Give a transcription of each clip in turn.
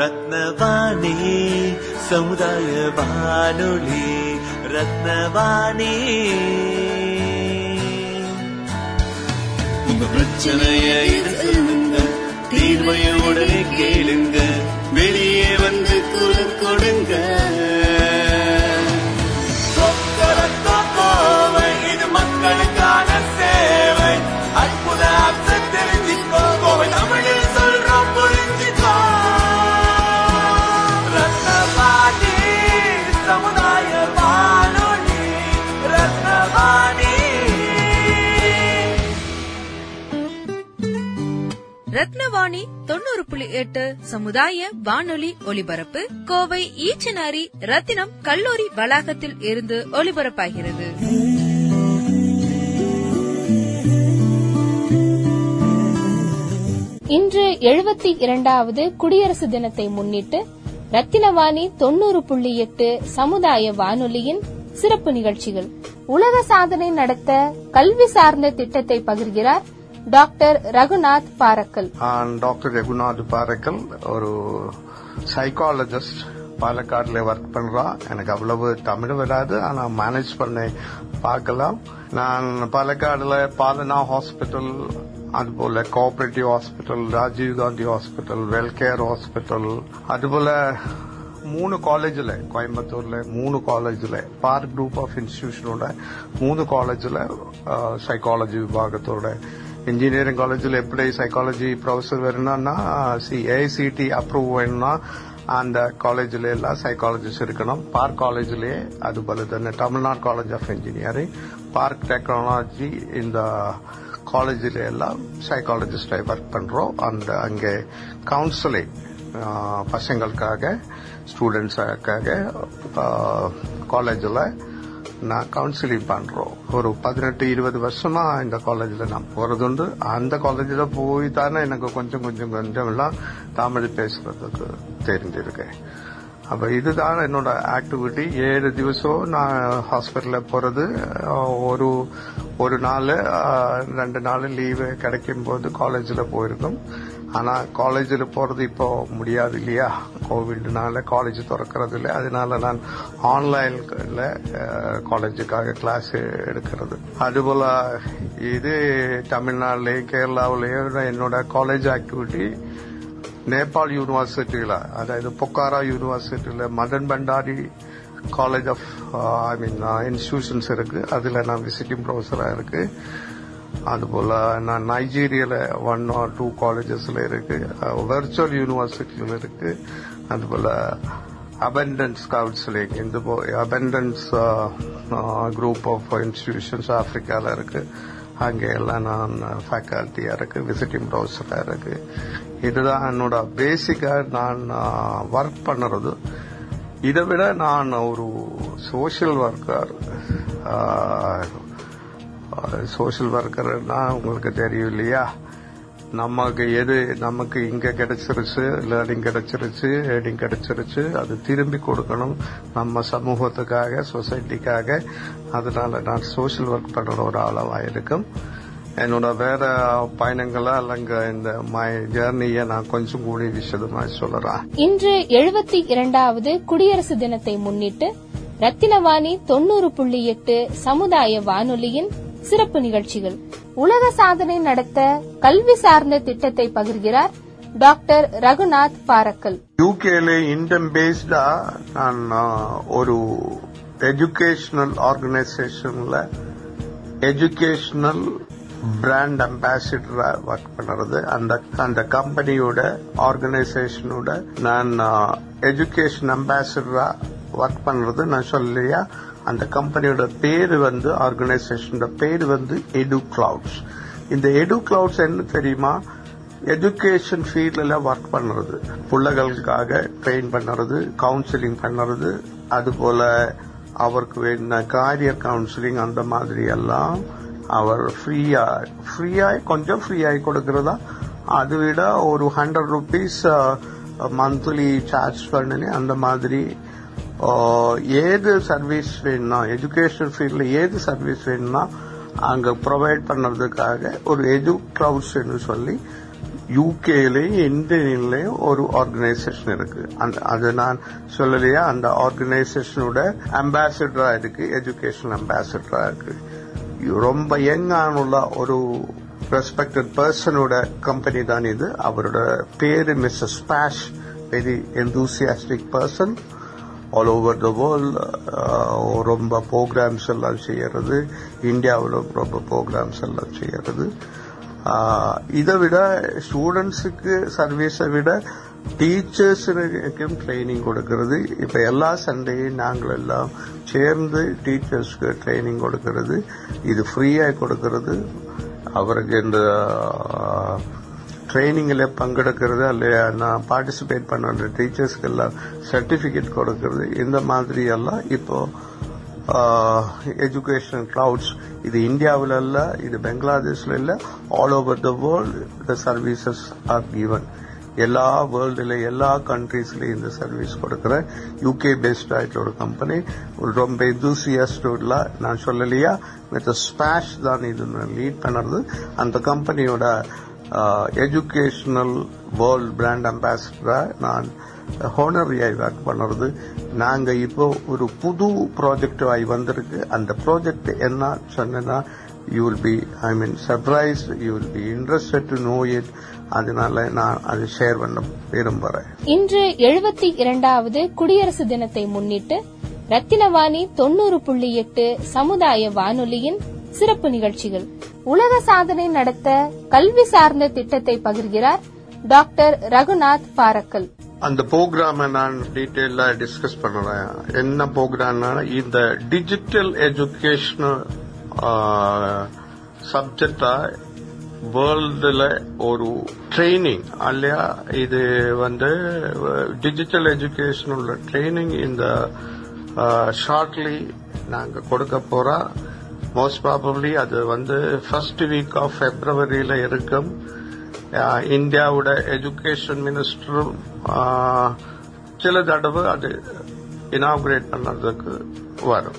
ரத்னவாணி சமுதாய வானொலி. ரத்னவாணி உங்க பிரச்சனையை சொல்லுங்க, தீர்வைய உடனே கேளுங்க, வெளியே வந்து குரல் கொடுங்க. இது மக்களுக்கான சேவை. அற்புத தெரிஞ்சுக்கோ, தமிழில் சொல்றோம், புரிஞ்சுக்கோ. ரத்னவாணி சமுதாய வானொலி. ரத்னவாணி. ரத்னவாணி 90.8 சமுதாய வானொலி ஒலிபரப்பு கோவை ஈச்சனாரி ரத்தினம் கல்லூரி வளாகத்தில் இருந்து ஒலிபரப்பாகிறது. இன்று 72வது குடியரசு தினத்தை முன்னிட்டு ரத்தினவாணி 90.8 சமுதாய வானொலியின் சிறப்பு நிகழ்ச்சிகள். உலக சாதனை நடத்த கல்வி சார்ந்த திட்டத்தை பகிர்கிறார் டாக்டர் ரகுநாத் பாரக்கல். டாக்டர் ரகுநாத் பாரக்கல் ஒரு சைக்காலஜிஸ்ட், பாலக்காடுல ஒர்க் பண்றா. எனக்கு அவ்வளவு தமிழ் வராது, ஆனா மேனேஜ் பண்ண பார்க்கலாம். நான் பாலக்காடுல பாலனா ஹாஸ்பிட்டல், அதுபோல cooperative hospital, Rajiv Gandhi hospital, Wellcare hospital, அதுபோல 3 காலேஜில், கோயம்புத்தூர்ல 3 காலேஜில், பார்க் குரூப் ஆஃப் இன்ஸ்டிடியூஷனோட 3 காலேஜில் சைக்காலஜி விபாகத்தோட, இன்ஜினியரிங் காலேஜில் எப்படி சைக்காலஜி ப்ரொஃபஸர் வரணும்னா ஏஐசிடி அப்ரூவ் வேணும்னா அந்த காலேஜில் எல்லாம் சைக்காலஜிஸ்ட் இருக்கணும். பார்க் காலேஜிலேயே அதுபோல தானே Tamil Nadu college of engineering, Park technology, இந்த காலேஜில் எல்லாம் சைக்காலஜிஸ்டாக ஒர்க் பண்ணுறோம். அந்த அங்கே கவுன்சிலிங் பசங்களுக்காக, ஸ்டூடெண்ட்ஸுக்காக காலேஜில் நான் கவுன்சிலிங் பண்றோம். ஒரு 18-20 வருஷமா இந்த காலேஜில் நான் போறதுண்டு. அந்த காலேஜில் போய் தானே எனக்கு கொஞ்சம் கொஞ்சம் கொஞ்சம் எல்லாம் தமிழ் பேசுறதுக்கு தெரிஞ்சிருக்கேன். அப்போ இதுதான் என்னோட ஆக்டிவிட்டி. 7 திவசம் நான் ஹாஸ்பிட்டலில் போகிறது, ஒரு ஒரு நாள் 2 நாள் லீவு கிடைக்கும் போது காலேஜில் போயிருக்கோம். ஆனால் காலேஜில் போகிறது இப்போ முடியாது இல்லையா, கோவிட்னால காலேஜ் திறக்கிறது இல்லை. அதனால நான் ஆன்லைனில் காலேஜுக்காக கிளாஸ் எடுக்கிறது. அதுபோல் இது தமிழ்நாடுலேயும் கேரளாவிலேயும் என்னோட காலேஜ் ஆக்டிவிட்டி. நேபாள் யூனிவர்சிட்டியில், அதாவது பொக்காரா யூனிவர்சிட்டியில் Madan Bhandari college of institutions இருக்குது, அதில் நான் விசிட்டிங் ப்ரொஃபஸராக இருக்குது. அதுபோல் நான் நைஜீரியாவில் 1 or 2 காலேஜஸில் இருக்குது, வெர்ச்சுவல் யூனிவர்சிட்டியில் இருக்குது. அதுபோல் அபண்டன்ஸ் கவுன்சிலிங், இந்த அபண்டன்ஸ் குரூப் ஆஃப் இன்ஸ்டிடியூஷன்ஸ் ஆஃப்ரிக்காவில் இருக்குது, அங்கே எல்லாம் நான் ஃபேக்கல்ட்டியாக இருக்குது, விசிட்டிங் ப்ரொஃபஸராக இருக்குது. இதுதான் என்னோட பேசிக்காக நான் ஒர்க் பண்ணுறது. இதை விட நான் ஒரு சோஷியல் ஒர்க்கர். சோஷியல் ஒர்க்கர்னா உங்களுக்கு தெரியும் இல்லையா, நமக்கு எது நமக்கு இங்கே கிடைச்சிருச்சு, லேர்னிங் கிடைச்சிருச்சு, ஹெடிங் கிடைச்சிருச்சு, அது திரும்பி கொடுக்கணும் நம்ம சமூகத்துக்காக, சொசைட்டிக்காக. அதனால நான் சோஷியல் ஒர்க் பண்ணுற ஒரு ஆளாக இருக்கும். என்னோட வேற பயணங்களா அல்லங்க இந்த மை ஜேர்னியை நான் கொஞ்சம் கூடி விஷயமா சொல்றேன். இன்று 72வது குடியரசு தினத்தை முன்னிட்டு ரத்தினவாணி 90.8 சமுதாய வானொலியின் சிறப்பு நிகழ்ச்சிகள். உலக சாதனை நடத்த கல்வி சார்ந்த திட்டத்தை பகிர்கிறார் டாக்டர் ரகுநாத் பாரக்கல். யூகேல இண்டம் பேஸ்டா நான் ஒரு எஜுகேஷனல் ஆர்கனைசேஷன்ல எஜுகேஷனல் பிராண்ட் அம்பாசிடரா ஒர்க் பண்றது. அந்த கம்பெனியோட ஆர்கனைசேஷனோட நான் எஜுகேஷன் அம்பாசிடரா ஒர்க் பண்றது. நான் சொல்லியா, அந்த கம்பெனியோட பேரு வந்து, ஆர்கனைசேஷனோட பேரு வந்து எடு கிளவுட்ஸ். இந்த எடு கிளவுட்ஸ் என்ன தெரியுமா, எஜுகேஷன் ஃபீல்டில் ஒர்க் பண்ணுறது, பிள்ளைகளுக்காக ட்ரெயின் பண்ணுறது, கவுன்சிலிங் பண்ணுறது, அதுபோல் அவருக்கு வேண்டிய காரியர் கவுன்சிலிங், அந்த மாதிரி எல்லாம் அவர் ஃப்ரீயாக கொஞ்சம் ஃப்ரீயாகி கொடுக்கறதா. அதை விட ஒரு 100 rupees மந்த்லி சார்ஜ் பண்ணி அந்த மாதிரி ஏது சர்வீஸ் வேணும்னா, எஜுகேஷன் ஃபீல்டில் ஏது சர்வீஸ் வேணும்னா அங்கே ப்ரொவைட் பண்ணுறதுக்காக ஒரு எஜு கிளவுட்ஸ்ன்னு சொல்லி யூகேலே எந்த நிலையிலும் ஒரு ஆர்கனைசேஷன் இருக்கு, அது நான் சொல்லலையா, அந்த ஆர்கனைசேஷனோட அம்பாசிடரா இருக்கு, எஜுகேஷன் அம்பாசிடரா இருக்கு. ரொம்ப யங்கானுள்ள ஒரு ரெஸ்பெக்டட் பர்சனோட கம்பெனி தான் இது. அவரோட பேரு mister ஸ்பாஷ், very enthusiastic person, all over the world ரொம்ப ப்ரோக்ராம்ஸ் எல்லாம் செய்யறது, இந்தியாவில் ரொம்ப ப்ரோக்ராம்ஸ் எல்லாம் செய்யறது. இதை விட ஸ்டூடெண்ட்ஸுக்கு சர்வீஸை விட டீச்சர்ஸுக்கும் ட்ரைனிங் கொடுக்கறது. இப்போ எல்லா சண்டேயும் நாங்கள் எல்லாம் சேர்ந்து டீச்சர்ஸ்க்கு ட்ரைனிங் கொடுக்கறது, இது ஃப்ரீயாக கொடுக்கறது. அவருக்கு இந்த ட்ரைனிங்கில் பங்கெடுக்கிறது அல்லையா, நான் பார்ட்டிசிபேட் பண்ணுற டீச்சர்ஸ்க்கு எல்லாம் சர்டிஃபிகேட் கொடுக்கறது, இந்த மாதிரி எல்லாம் இப்போ எஜுகேஷன் கிளவுட்ஸ். இது இந்தியாவில் இல்லை, இது பெங்களாதேஷில் இல்லை, all over the world the services are given. எல்லா வேர்ல்டில் எல்லா கண்ட்ரீஸ்லையும் இந்த சர்வீஸ் கொடுக்குறேன். யூகே பேஸ்ட் ஆகிட்ட ஒரு கம்பெனி, ரொம்ப எந்தூசியஸ்டோட நான் சொல்லலையா, மிஸ்டர் ஸ்பாஷ் தான் இது லீட் பண்ணுறது. அந்த கம்பெனியோட எஜுகேஷனல் வேர்ல்ட் பிராண்ட் அம்பாசிடராக நான் ஹோனரியாய் ஒர்க் பண்ணுறது. நாங்கள் இப்போ ஒரு புது ப்ராஜெக்ட் ஆகி வந்திருக்கு. அந்த ப்ராஜெக்ட் என்ன சொன்னா you will be, I mean, surprised, you will be interested to know it. அதனால நான் அதை ஷேர் பண்ண விரும்புறேன். இன்று 72வது குடியரசு தினத்தை முன்னிட்டு ரத்தினவாணி 90.8 சமுதாய வானொலியின் சிறப்பு நிகழ்ச்சிகள் உலக சாதனை நடத்த கல்வி சார்ந்த திட்டத்தை பகிர்கிறார் டாக்டர் ரகுநாத் பாரக்கல். அந்த ப்ரோக்ராம நான் டீட்டெயிலா டிஸ்கஸ் பண்ணுறேன். என்ன ப்ரோக்ராம்னா, இந்த டிஜிட்டல் எஜுகேஷன் சப்ஜெக்டா வேர்ல்டுல ஒரு ட்ரைனிங் அல்லையா, இது டிஜிட்டல் எஜுகேஷன் உள்ள ட்ரைனிங் இந்த ஷார்ட்லி நாங்க கொடுக்க போறோம். மோஸ்ட் ப்ராபப்லி அது ஃபர்ஸ்ட் வீக் ஆஃப் பிப்ரவரியில இருக்கும். இந்தியாவோட எஜுகேஷன் மினிஸ்டரும் சில தடவை அது இனாகுரேட் பண்ணுறதுக்கு வரும்.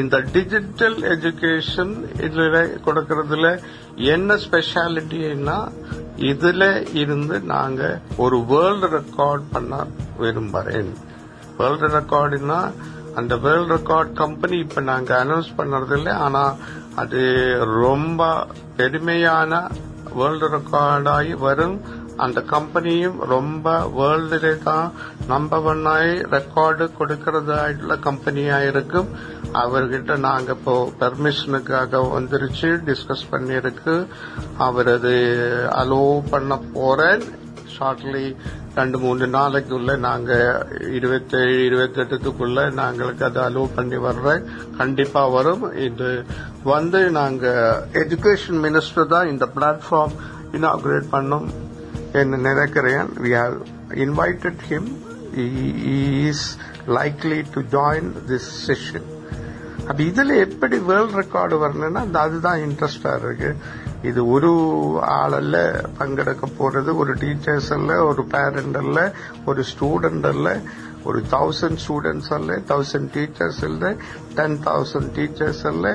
இந்த டிஜிட்டல் எஜுகேஷன் இதுல கொடுக்கறதுல என்ன ஸ்பெஷாலிட்டின்னா, இதுல இருந்து நாங்க ஒரு வேர்ல்டு ரெக்கார்ட் பண்ண விரும்புறேன். வேர்ல்டு ரெக்கார்டுனா, அந்த வேர்ல்டு ரெக்கார்ட் கம்பெனி இப்ப நாங்க அனௌன்ஸ் பண்றதில்லை, ஆனா அது ரொம்ப பெருமையான வேர்ல்டு ரெக்கார்டாகி வரும். அந்த கம்பெனியும் ரொம்ப வேர்ல்டுலே தான் நம்பவனாய் ரெக்கார்டு கொடுக்கறதாயிட்டுள்ள கம்பெனியா இருக்கும். அவர்கிட்ட நாங்க இப்போ பெர்மிஷனுக்காக வந்துருச்சு, டிஸ்கஸ் பண்ணிருக்கு, அவர் அது அலோ பண்ண போறேன். ஷார்ட்லி 2-3 நாளைக்குள்ள நாங்க 27-28க்குள்ள நாங்களுக்கு அதை அலோ பண்ணி வர்றேன். கண்டிப்பா வரும். இது நாங்க எஜுகேஷன் மினிஸ்டர் தான் இந்த பிளாட்ஃபார்ம் இனாகுரேட் பண்ணோம் என்று நினைக்கிறேன். We have invited him. He is likely to join this session. அப்ப இதுல எப்படி வேர்ல்ட் ரெக்கார்டு வரணும்னா, அதுதான் இன்ட்ரெஸ்டா இருக்கு. இது ஒரு ஆளல்ல பங்கெடுக்க போறது, ஒரு டீச்சர்ஸ் அல்ல, ஒரு பேரண்ட் அல்ல, ஒரு ஸ்டூடெண்ட் அல்ல, ஒரு 1000 ஸ்டூடெண்ட்ஸ் அல்ல, 1000 டீச்சர்ஸ் இல்ல, 10,000 டீச்சர்ஸ் அல்ல,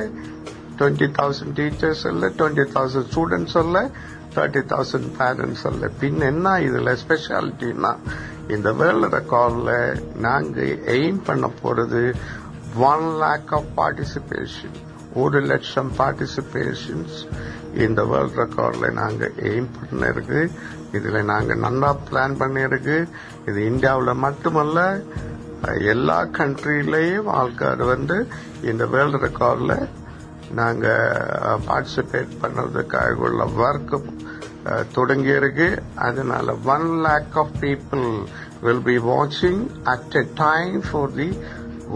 20,000 டீச்சர்ஸ் அல்ல, 20,000 ஸ்டூடெண்ட்ஸ் அல்ல, 30,000 பேரண்ட்ஸ் அல்ல. பின் என்ன இதுல ஸ்பெஷாலிட்டின்னா, இந்த வேர்ல்டு ரெக்கார்ட்ல நாங்க எய்ம் பண்ண போறது 1 lakh of participation, 1 லட்சம் பார்ட்டிசிபேஷன்ஸ் இந்த வேர்ல்ட் ரெக்கார்ட்ல நாங்க எய்ம் பண்ணிருக்கு. இதுல நாங்க நல்லா பிளான் பண்ணிருக்கு. இது இந்தியாவில் மட்டுமல்ல, எல்லா கண்ட்ரிலையும் ஆள்கார் இந்த வேர்ல்டு ரெக்கார்ட்ல நாங்க பார்ட்டிசிபேட் பண்றதுக்காக உள்ள ஒர்க் தொடங்கியிருக்கு. அதனால 1 lakh of people will be watching at a time for the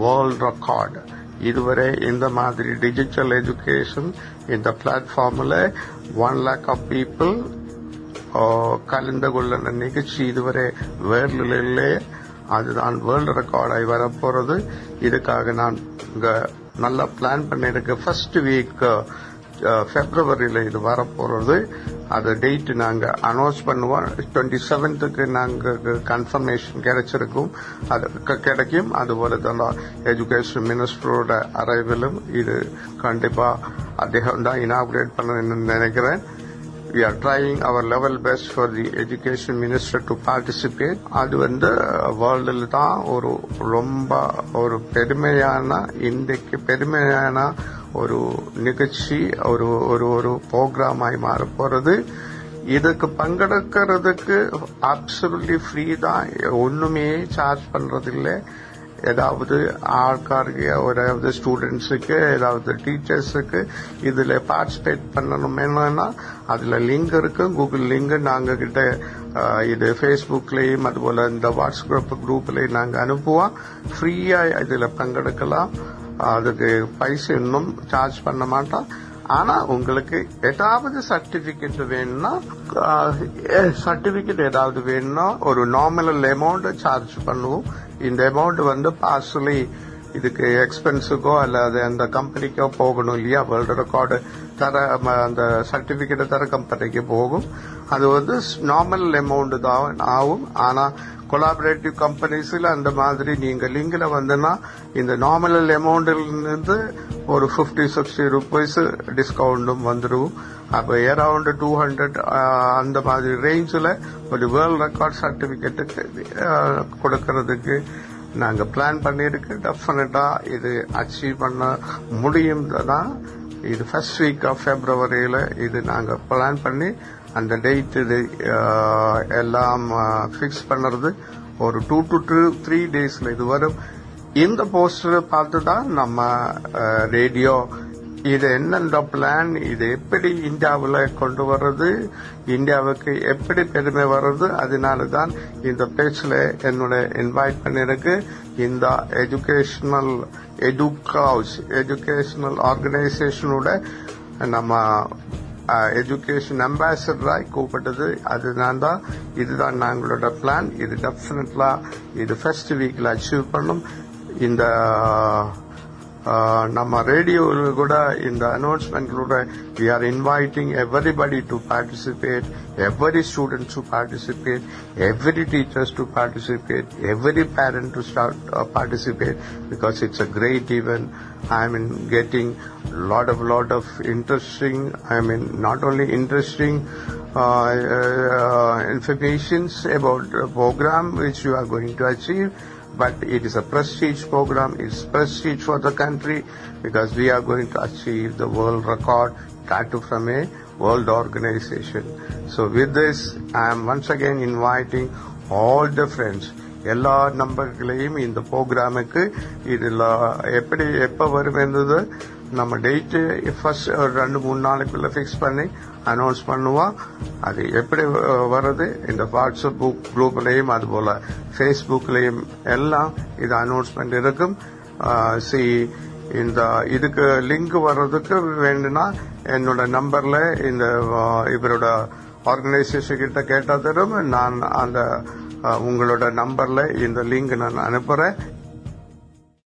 world record. இதுவரை இந்த மாதிரி டிஜிட்டல் எஜுகேஷன் இந்த பிளாட்ஃபார்மில் 1 lakh of people கலந்து கொள்ள நிகழ்ச்சி இதுவரை வேர்ல்டுல இல்லை. அதுதான் வேர்ல்டு ரெக்கார்டாய் வரப்போறது. இதுக்காக நான் நல்லா பிளான் பண்ணியிருக்கேன். ஃபர்ஸ்ட் வீக் பிப்ரவரியில இது வரப்போறது. அந்த டேட் நாங்க அனௌன்ஸ் பண்ணுவோம். 27க்கு நாங்க கன்ஃபர்மேஷன் கிடைச்சிருக்கும், அது கிடைக்கும். அதுபோல தான் எஜுகேஷன் மினிஸ்டரோட அரைவிலும் இது கண்டிப்பா அதிகம் தான் இனாகுரேட் பண்ண நினைக்கிறேன். we are trying our level best for the education minister to participate. அது வந்து வேர்ல்டில் தான் ஒரு ரொம்ப ஒரு பெருமையான இன்றைக்கு பெருமையான ஒரு நிகழ்ச்சி ஒரு ஒரு ஒரு ப்ரோக்ராமாய் மாறப்போகிறது. இதுக்கு பங்கெடுக்கிறதுக்கு அப்சல்யூட்லி ஃப்ரீ தான், ஒன்றுமே சார்ஜ் பண்றதில்லை. ஏதாவது ஆட்காருக்கு ஏதாவது ஸ்டூடெண்ட்ஸுக்கு ஏதாவது டீச்சர்ஸுக்கு இதுல பார்ட்டிசிபேட் பண்ணணும் என்னன்னா அதுல லிங்க் இருக்கு, கூகுள் லிங்க் நாங்க கிட்ட இது ஃபேஸ்புக்லயும் அதுபோல இந்த வாட்ஸ்அப் குரூப்லயும் நாங்க அனுப்புவோம். ஃப்ரீயா இதுல பங்கெடுக்கலாம், அதுக்கு பைசா இன்னும் சார்ஜ் பண்ண மாட்டோம். ஆனா உங்களுக்கு ஏதாவது சர்டிபிகேட் வேணும்னா ஒரு நாமினல் அமௌண்ட் சார்ஜ் பண்ணுவோம். இந்த அமௌண்ட் வந்து பார்சலி இதுக்கு எக்ஸ்பென்ஸுக்கோ அல்லது அந்த கம்பெனிக்கோ போகணும் இல்லையா, வேர்ல்டு ரெக்கார்டு தர அந்த சர்டிபிகேட் தர கம்பெனிக்கு போகும். அது வந்து நாமினல் அமௌண்ட் தான் ஆகும். ஆனா கொலாபரேட்டிவ் கம்பெனிஸ்ல அந்த மாதிரி நீங்க லிங்க்ல வந்துன்னா இந்த நாமினல் அமௌண்ட்ல இருந்து ஒரு 50-60 ரூபீஸ் டிஸ்கவுண்டும் வந்துடும். அப்போ அரௌண்ட் 200 அந்த மாதிரி ரேஞ்சில் ஒரு வேர்ல்ட் ரெக்கார்ட் சர்டிபிகேட்டுக்கு கொடுக்கறதுக்கு நாங்க பிளான் பண்ணிருக்கு. டெஃபினட்டா இது அச்சீவ் பண்ண முடியும் தான். இது ஃபர்ஸ்ட் வீக் ஆஃப் பிப்ரவரியில இது நாங்க பிளான் பண்ணி அந்த டேட் இது எல்லாம் பிக்ஸ் பண்ணுறது ஒரு 2 to 3 daysல இது வரும். இந்த போஸ்டரை பார்த்து தான் நம்ம ரேடியோ இது என்னென்ன பிளான், இது எப்படி இந்தியாவில் கொண்டு வர்றது, இந்தியாவுக்கு எப்படி பெருமை வர்றது, அதனால தான் இந்த பேச்சில் என்னோட இன்வைட் பண்ணிருக்கு. இந்த எஜுகேஷனல் ஆர்கனைசேஷனோட நம்ம எஜுகேஷன் அம்பாசிடராய் கூப்பிட்டது அதுதான் தான். இதுதான் நாங்களோட பிளான். இது டெஃபினெட்லா இது ஃபர்ஸ்ட் வீக்ல அச்சீவ் பண்ணும். இந்த நம்ம ரேடியோவில் கூட இந்த அனௌன்ஸ்மெண்ட் கூட we are inviting everybody to participate, every student to participate, every teachers to participate, every parent to participate, because it's a great event. I mean getting lot of interesting, not only interesting informations about the program which you are going to achieve, but it is a prestige program. It's prestige for the country because we are going to achieve the world record tattoo from a world organization. So with this, I am once again inviting all the friends, எல்லா நம்பர்களையும் இந்த ப்ரோக்ராமுக்கு இதில் எப்படி எப்போ வரும் என்றது நம்ம date first 2-3 நாளுக்குள்ள ஃபிக்ஸ் பண்ணி அனௌன்ஸ் பண்ணுவோம். அது எப்படி வர்றது இந்த வாட்ஸ்அப் குரூப்லையும் அதுபோல் ஃபேஸ்புக்லையும் எல்லாம் இது அனௌன்ஸ்மெண்ட் இருக்கும். சரி, இந்த இதுக்கு லிங்க் வர்றதுக்கு வேணும்னா என்னோட நம்பர்ல இந்த இவரோட ஆர்கனைசேஷன் கிட்ட கேட்டா தரும். நான் அந்த உங்களோட நம்பர்ல இந்த லிங்க் நான் அனுப்புறேன்.